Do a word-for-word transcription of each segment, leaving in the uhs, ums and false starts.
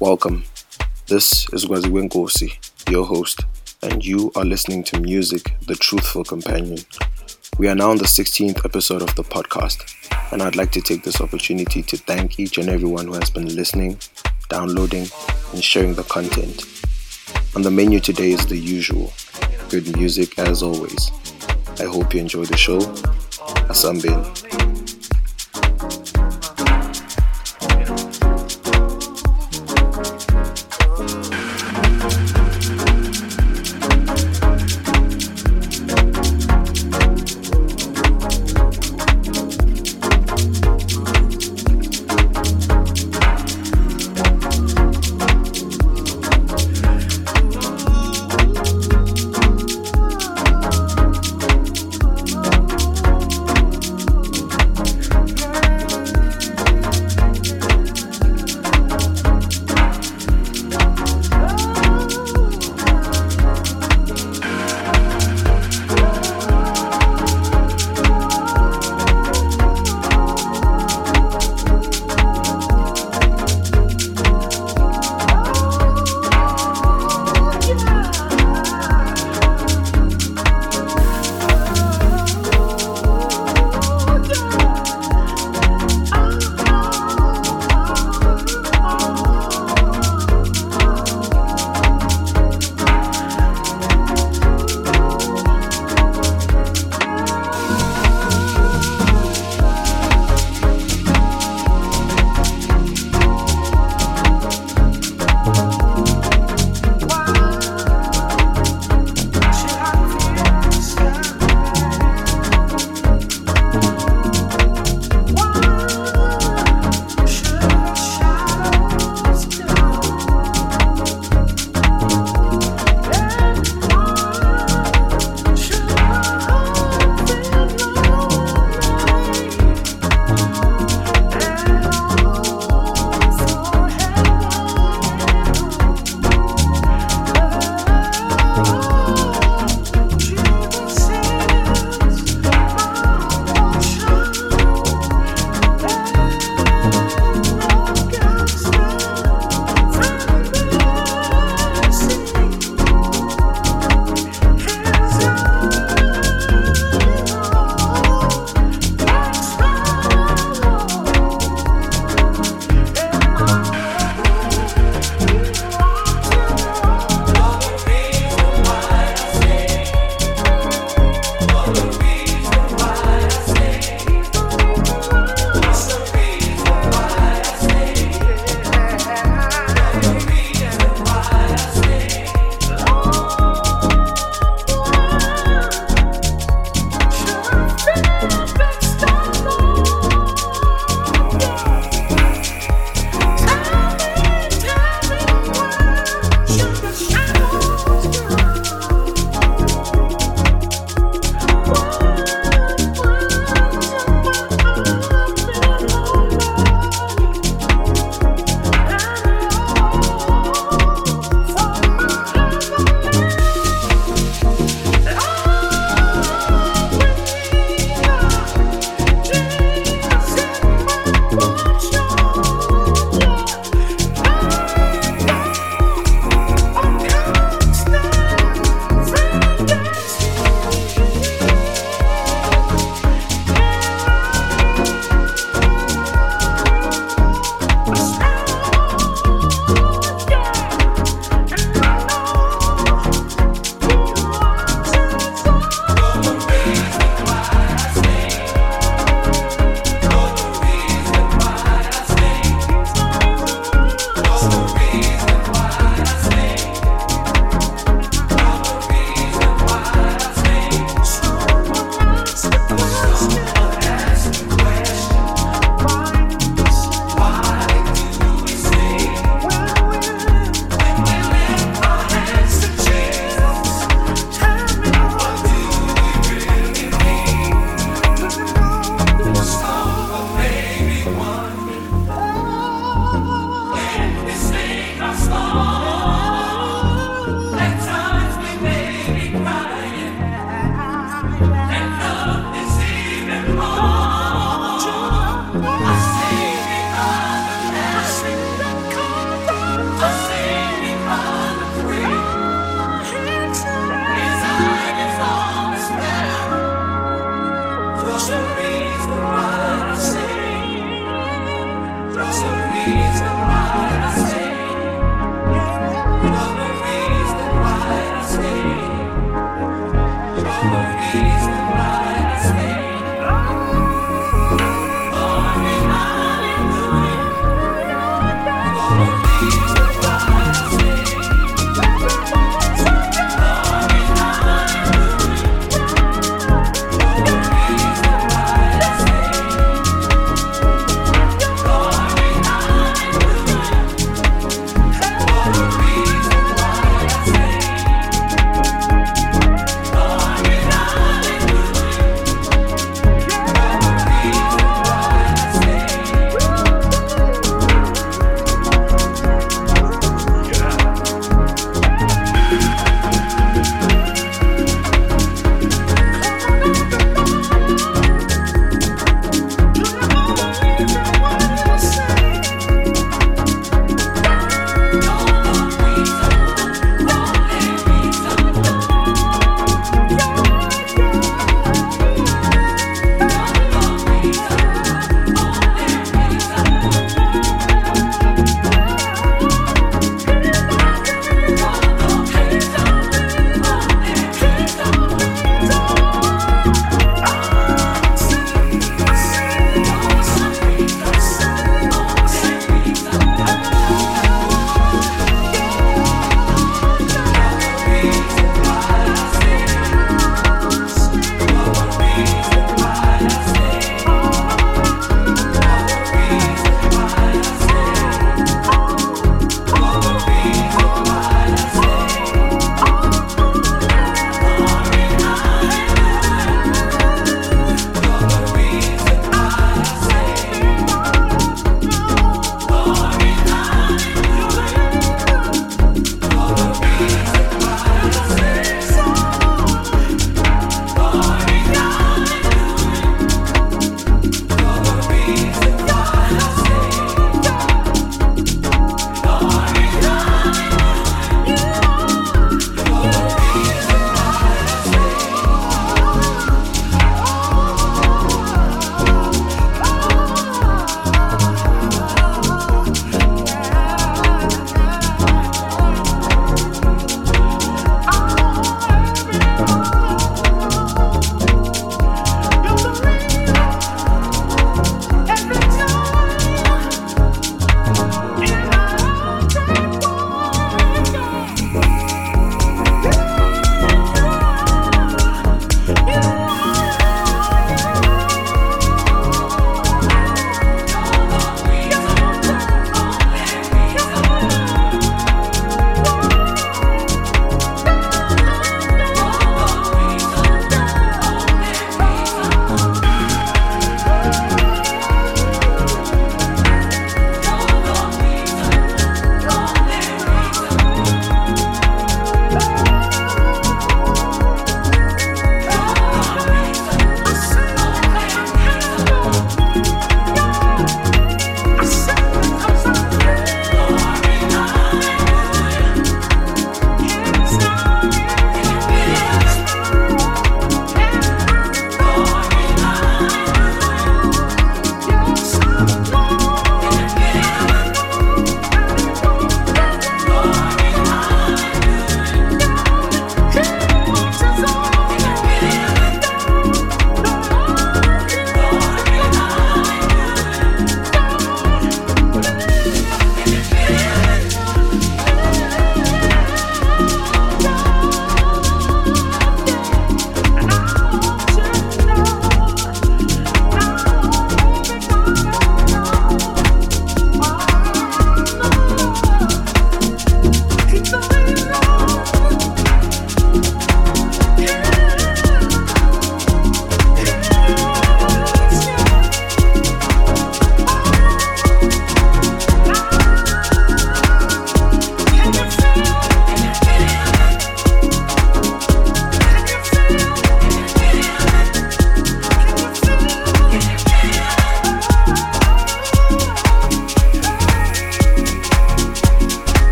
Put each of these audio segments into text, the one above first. Welcome. This is Gwaziwenkosi, your host, and you are listening to Music, The Truthful Companion. We are now on the sixteenth episode of the podcast, and I'd like to take this opportunity to thank each and everyone who has been listening, downloading, and sharing the content. On the menu today is the usual, good music as always. I hope you enjoy the show. Asambeni.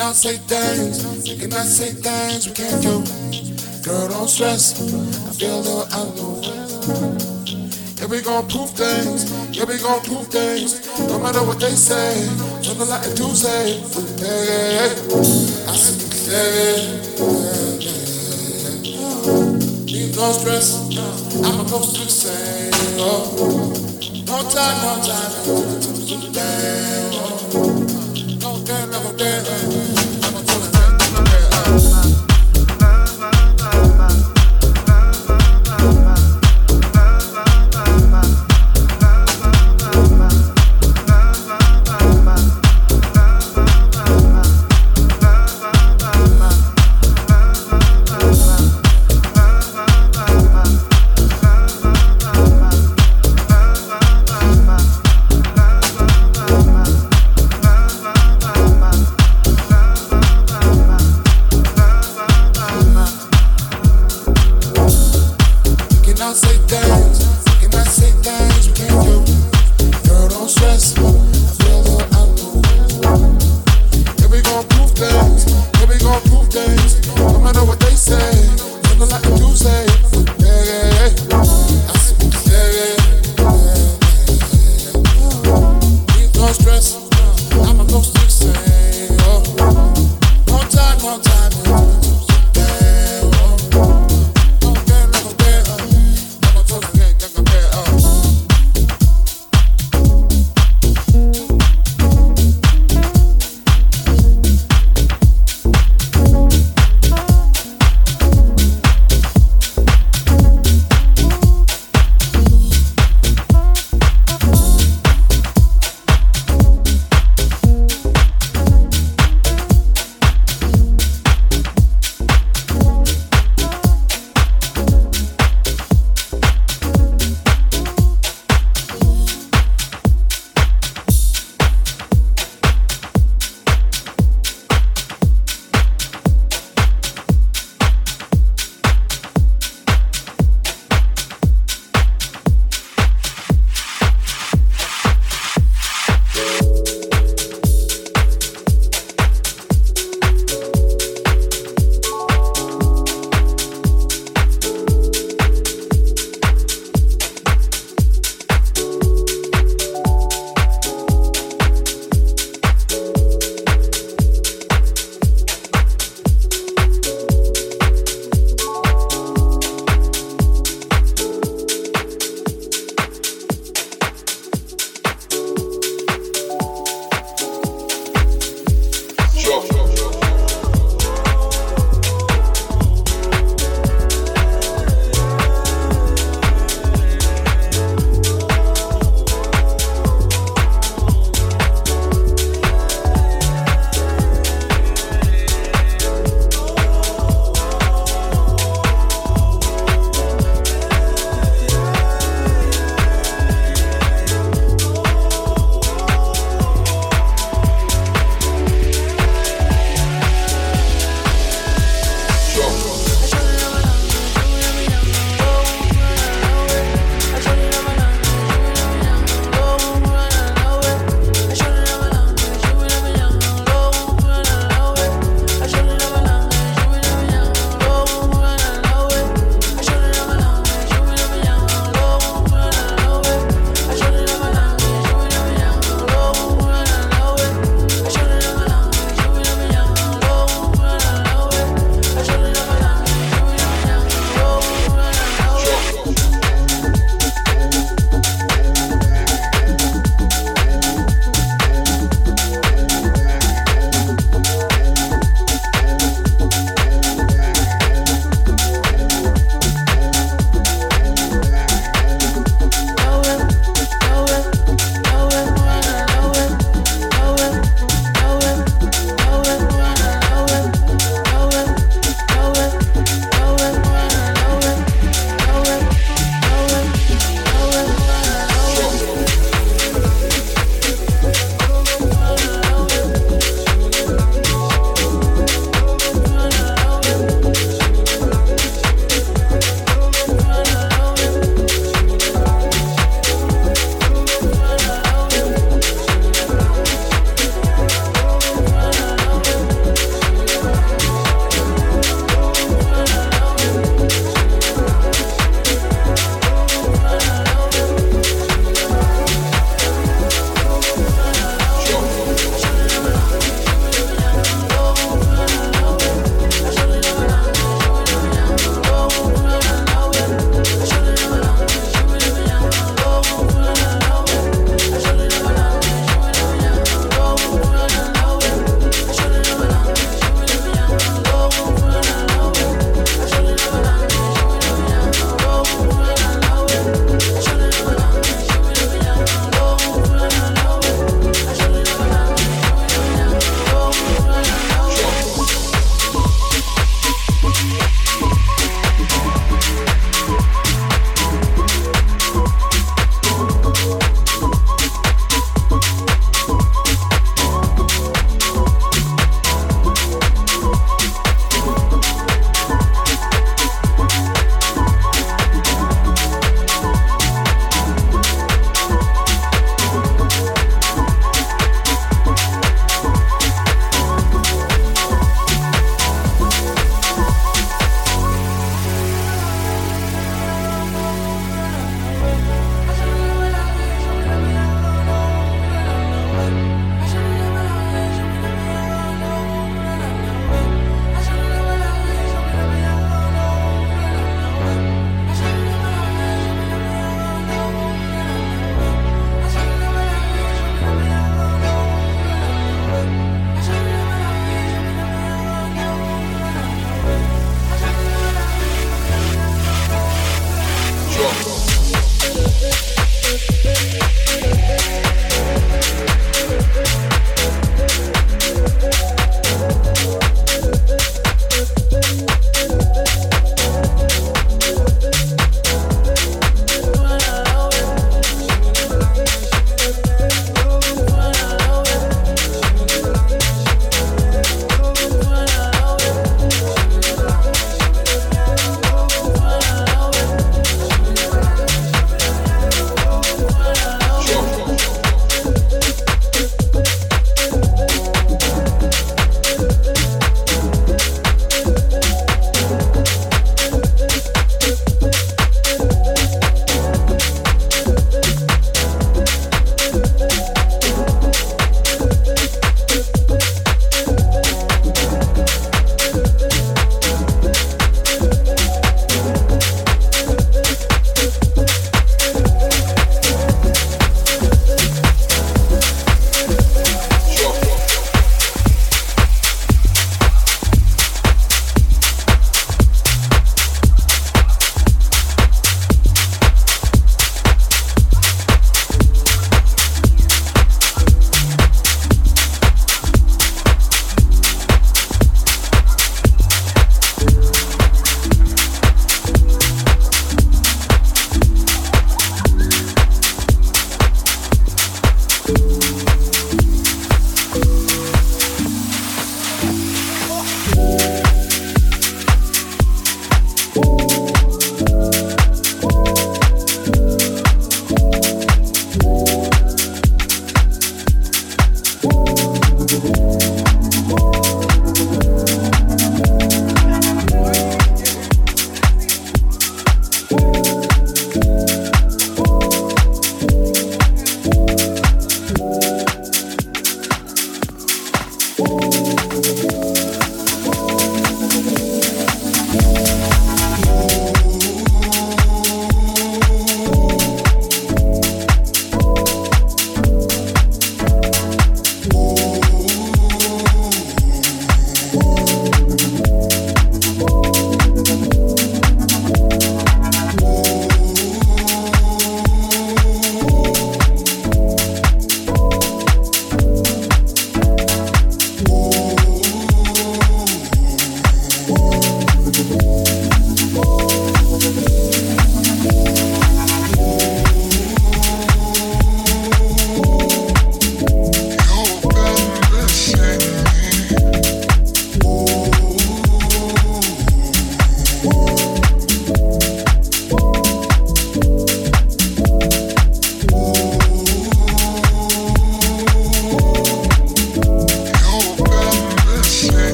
cannot say things, we cannot say things we can't do. Girl, don't stress, I feel the outlook. Yeah, we gon' prove things, yeah, we gon' prove things. No matter what they say, turn the light and do say. Hey, I see you. Leave no stress, I'm supposed to say. Oh. No time, no time, no time to do that. No time, no time, no time.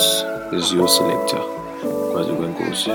This is your selector, Gwaziwenkosi.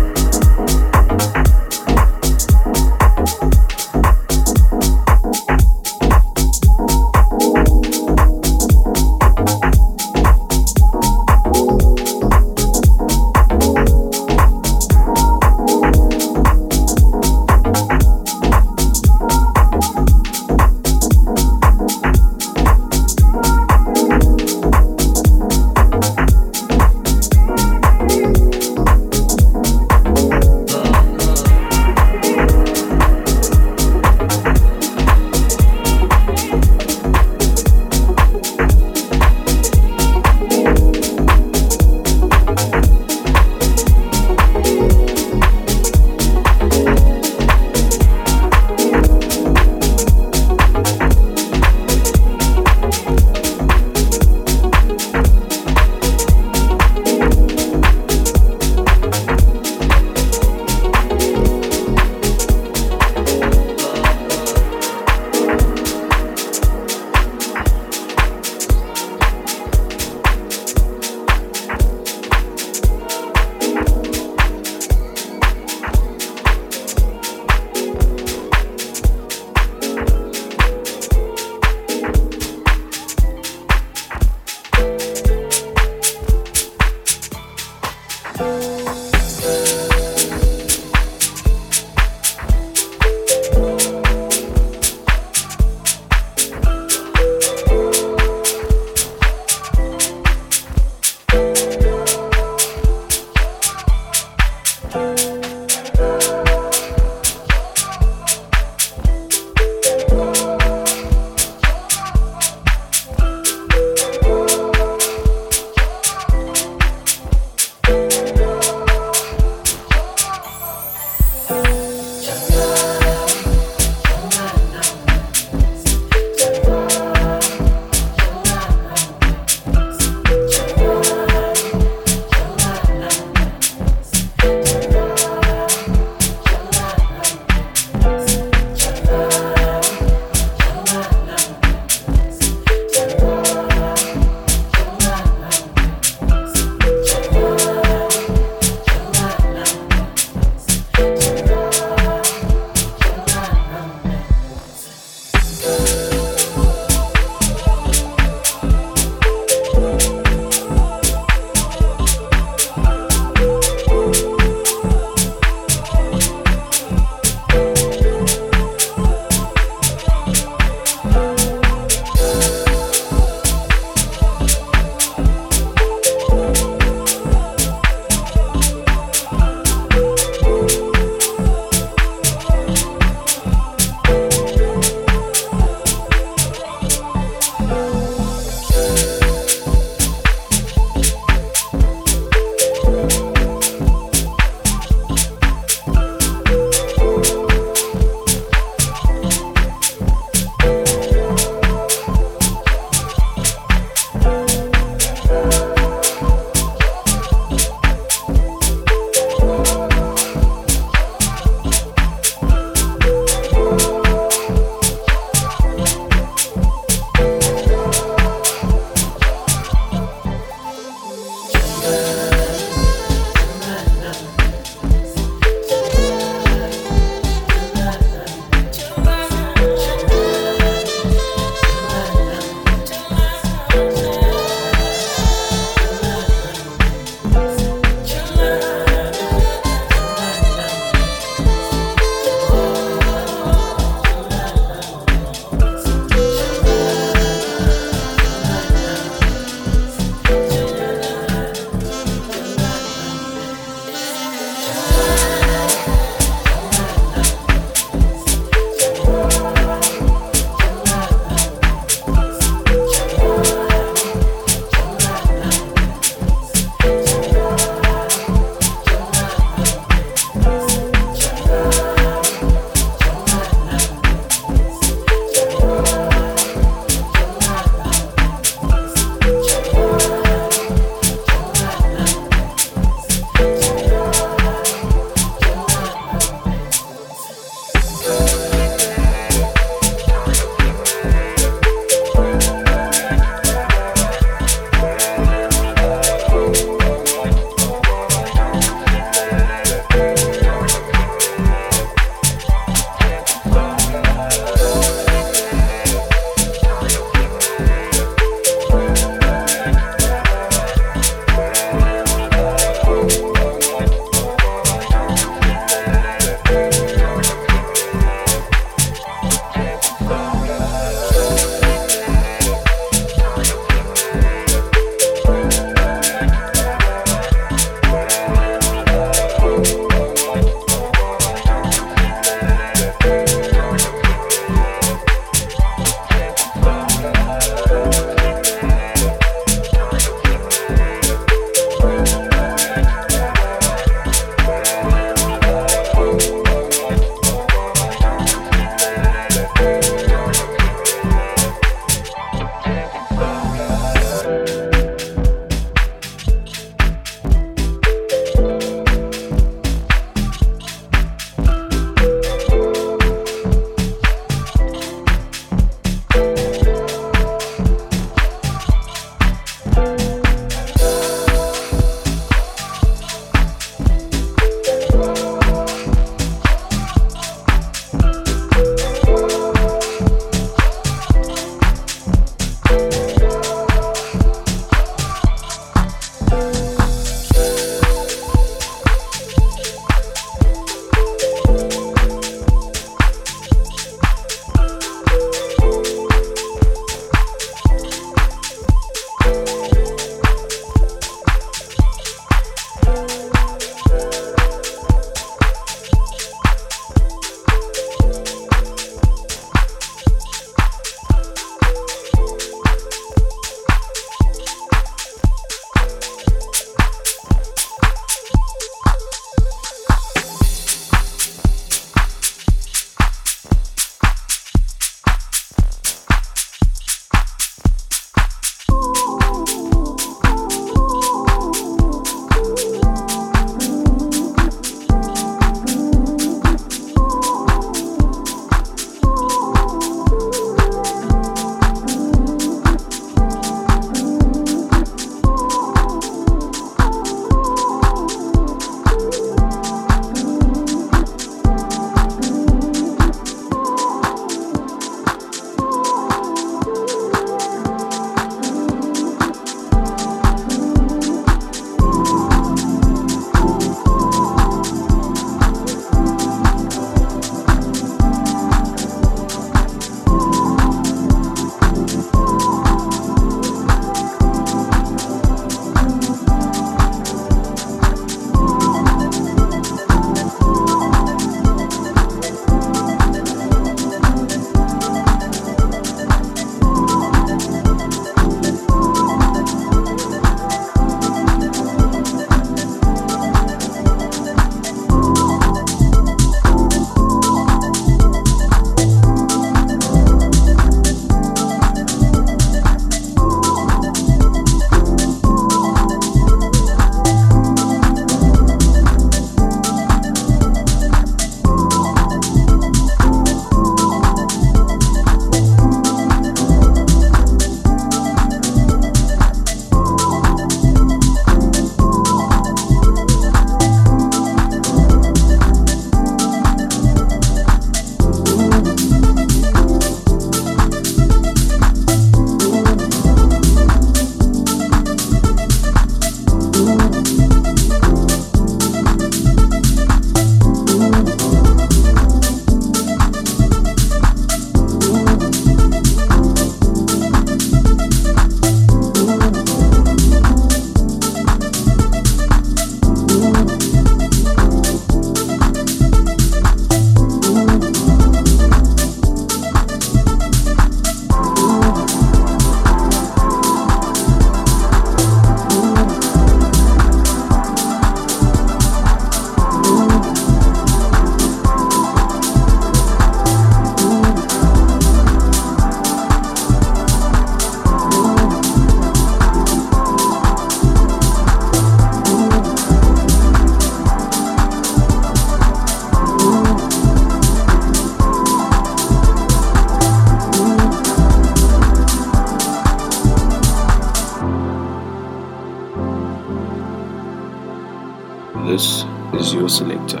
This is your selector,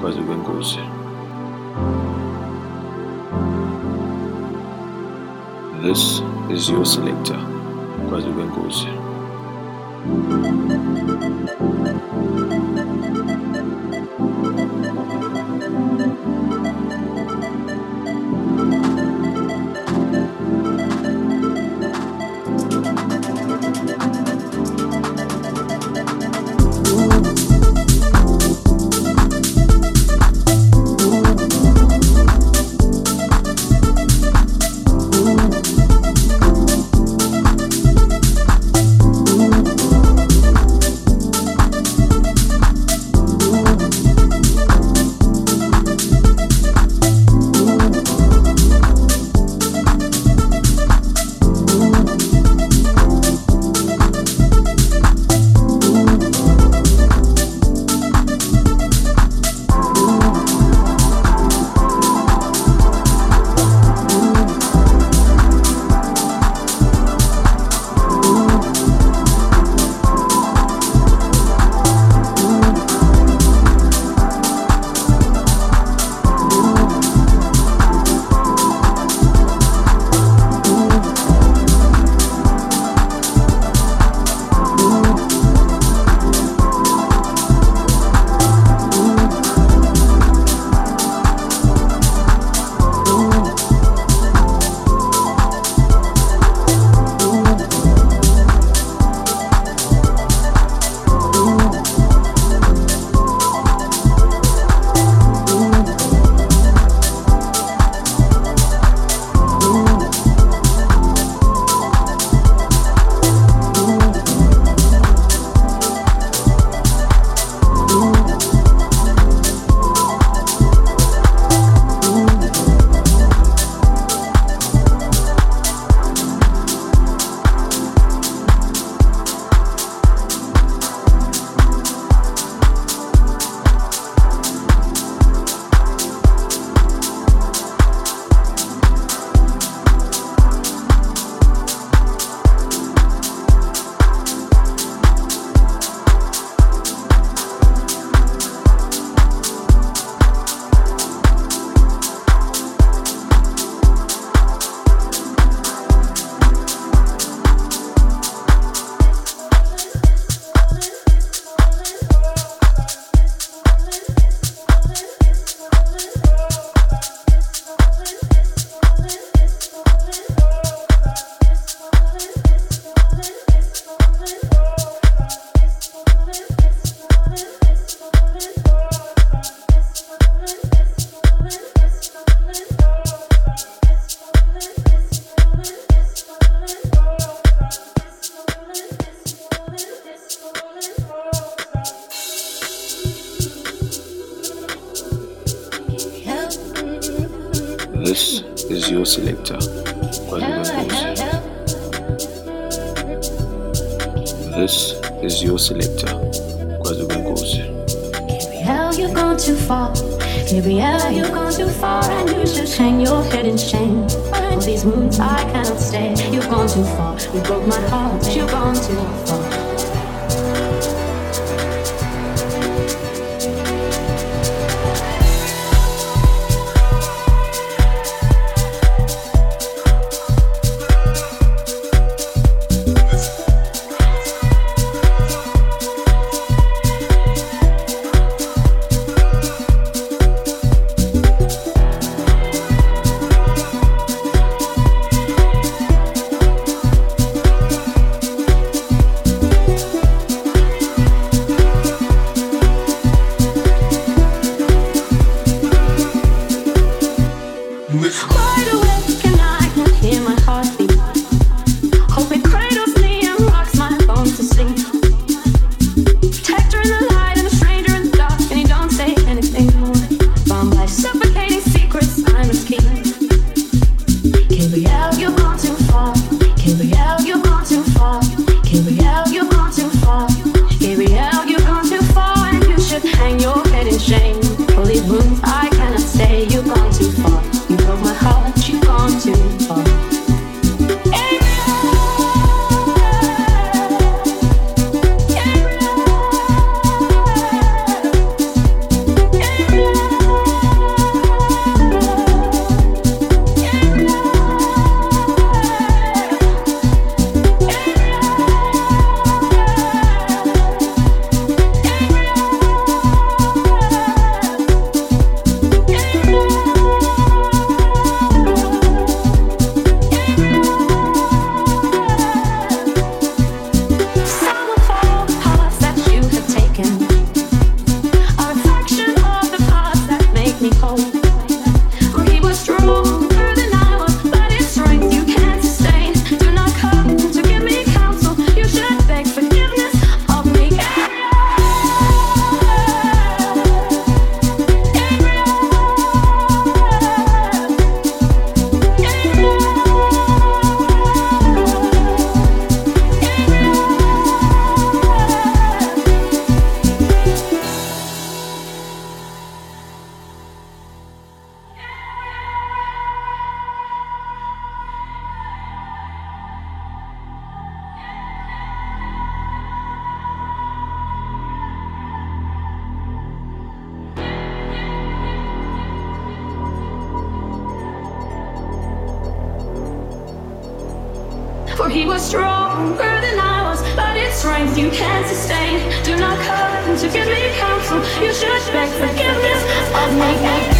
Gwaziwenkosi. This is your selector, Gwaziwenkosi. This is your selector, Gwaziwenkosi. This is your selector, Gwaziwenkosi. Hell, you've gone too far. Maybe hell, you've gone too far, and you should hang your head in shame. All these moons I cannot stay. You've gone too far. You broke my heart. You've gone too far. for he was stronger than I was. But it's strength you can't sustain. Do not come to give me counsel. You should expect forgiveness of me.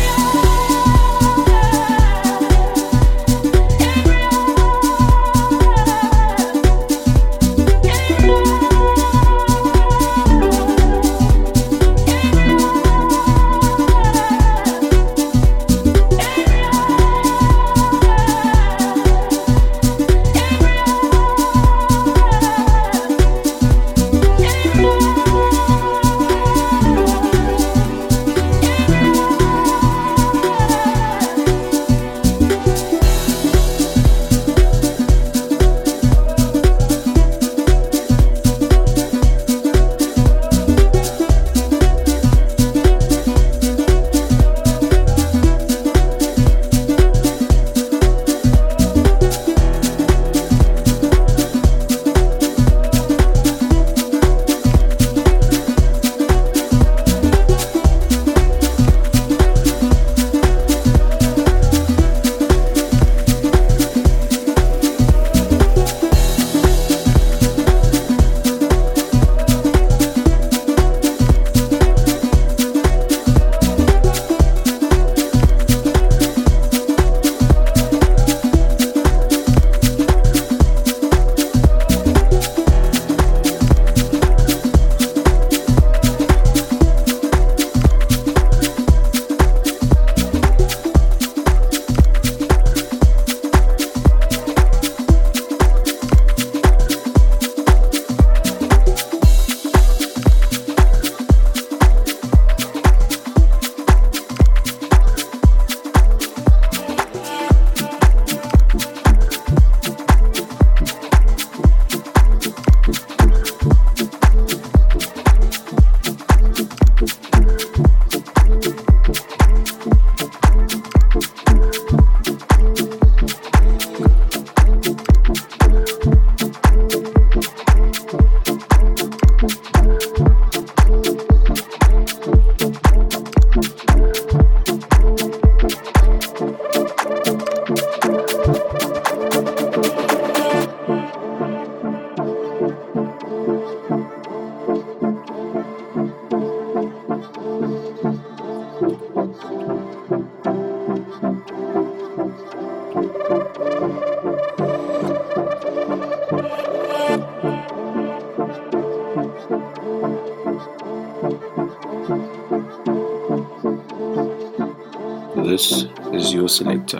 This is your selector,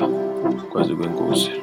Gwaziwenkosi.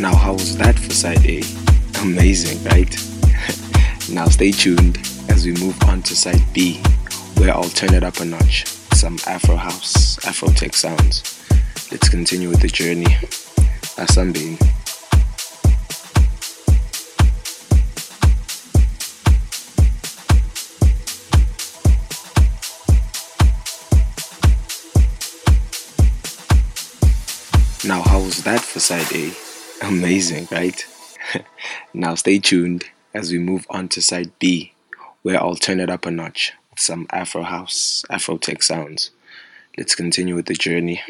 Now, how was that for side A? Amazing, right? Now stay tuned as we move on to side B, where I'll turn it up a notch. Some Afro house, Afro tech sounds. Let's continue with the journey. Asambeni. Now, how was that for side A? Amazing, right? Now stay tuned as we move on to side B, where I'll turn it up a notch. Some Afro house, Afro tech sounds. Let's continue with the journey.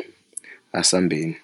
Asambeni.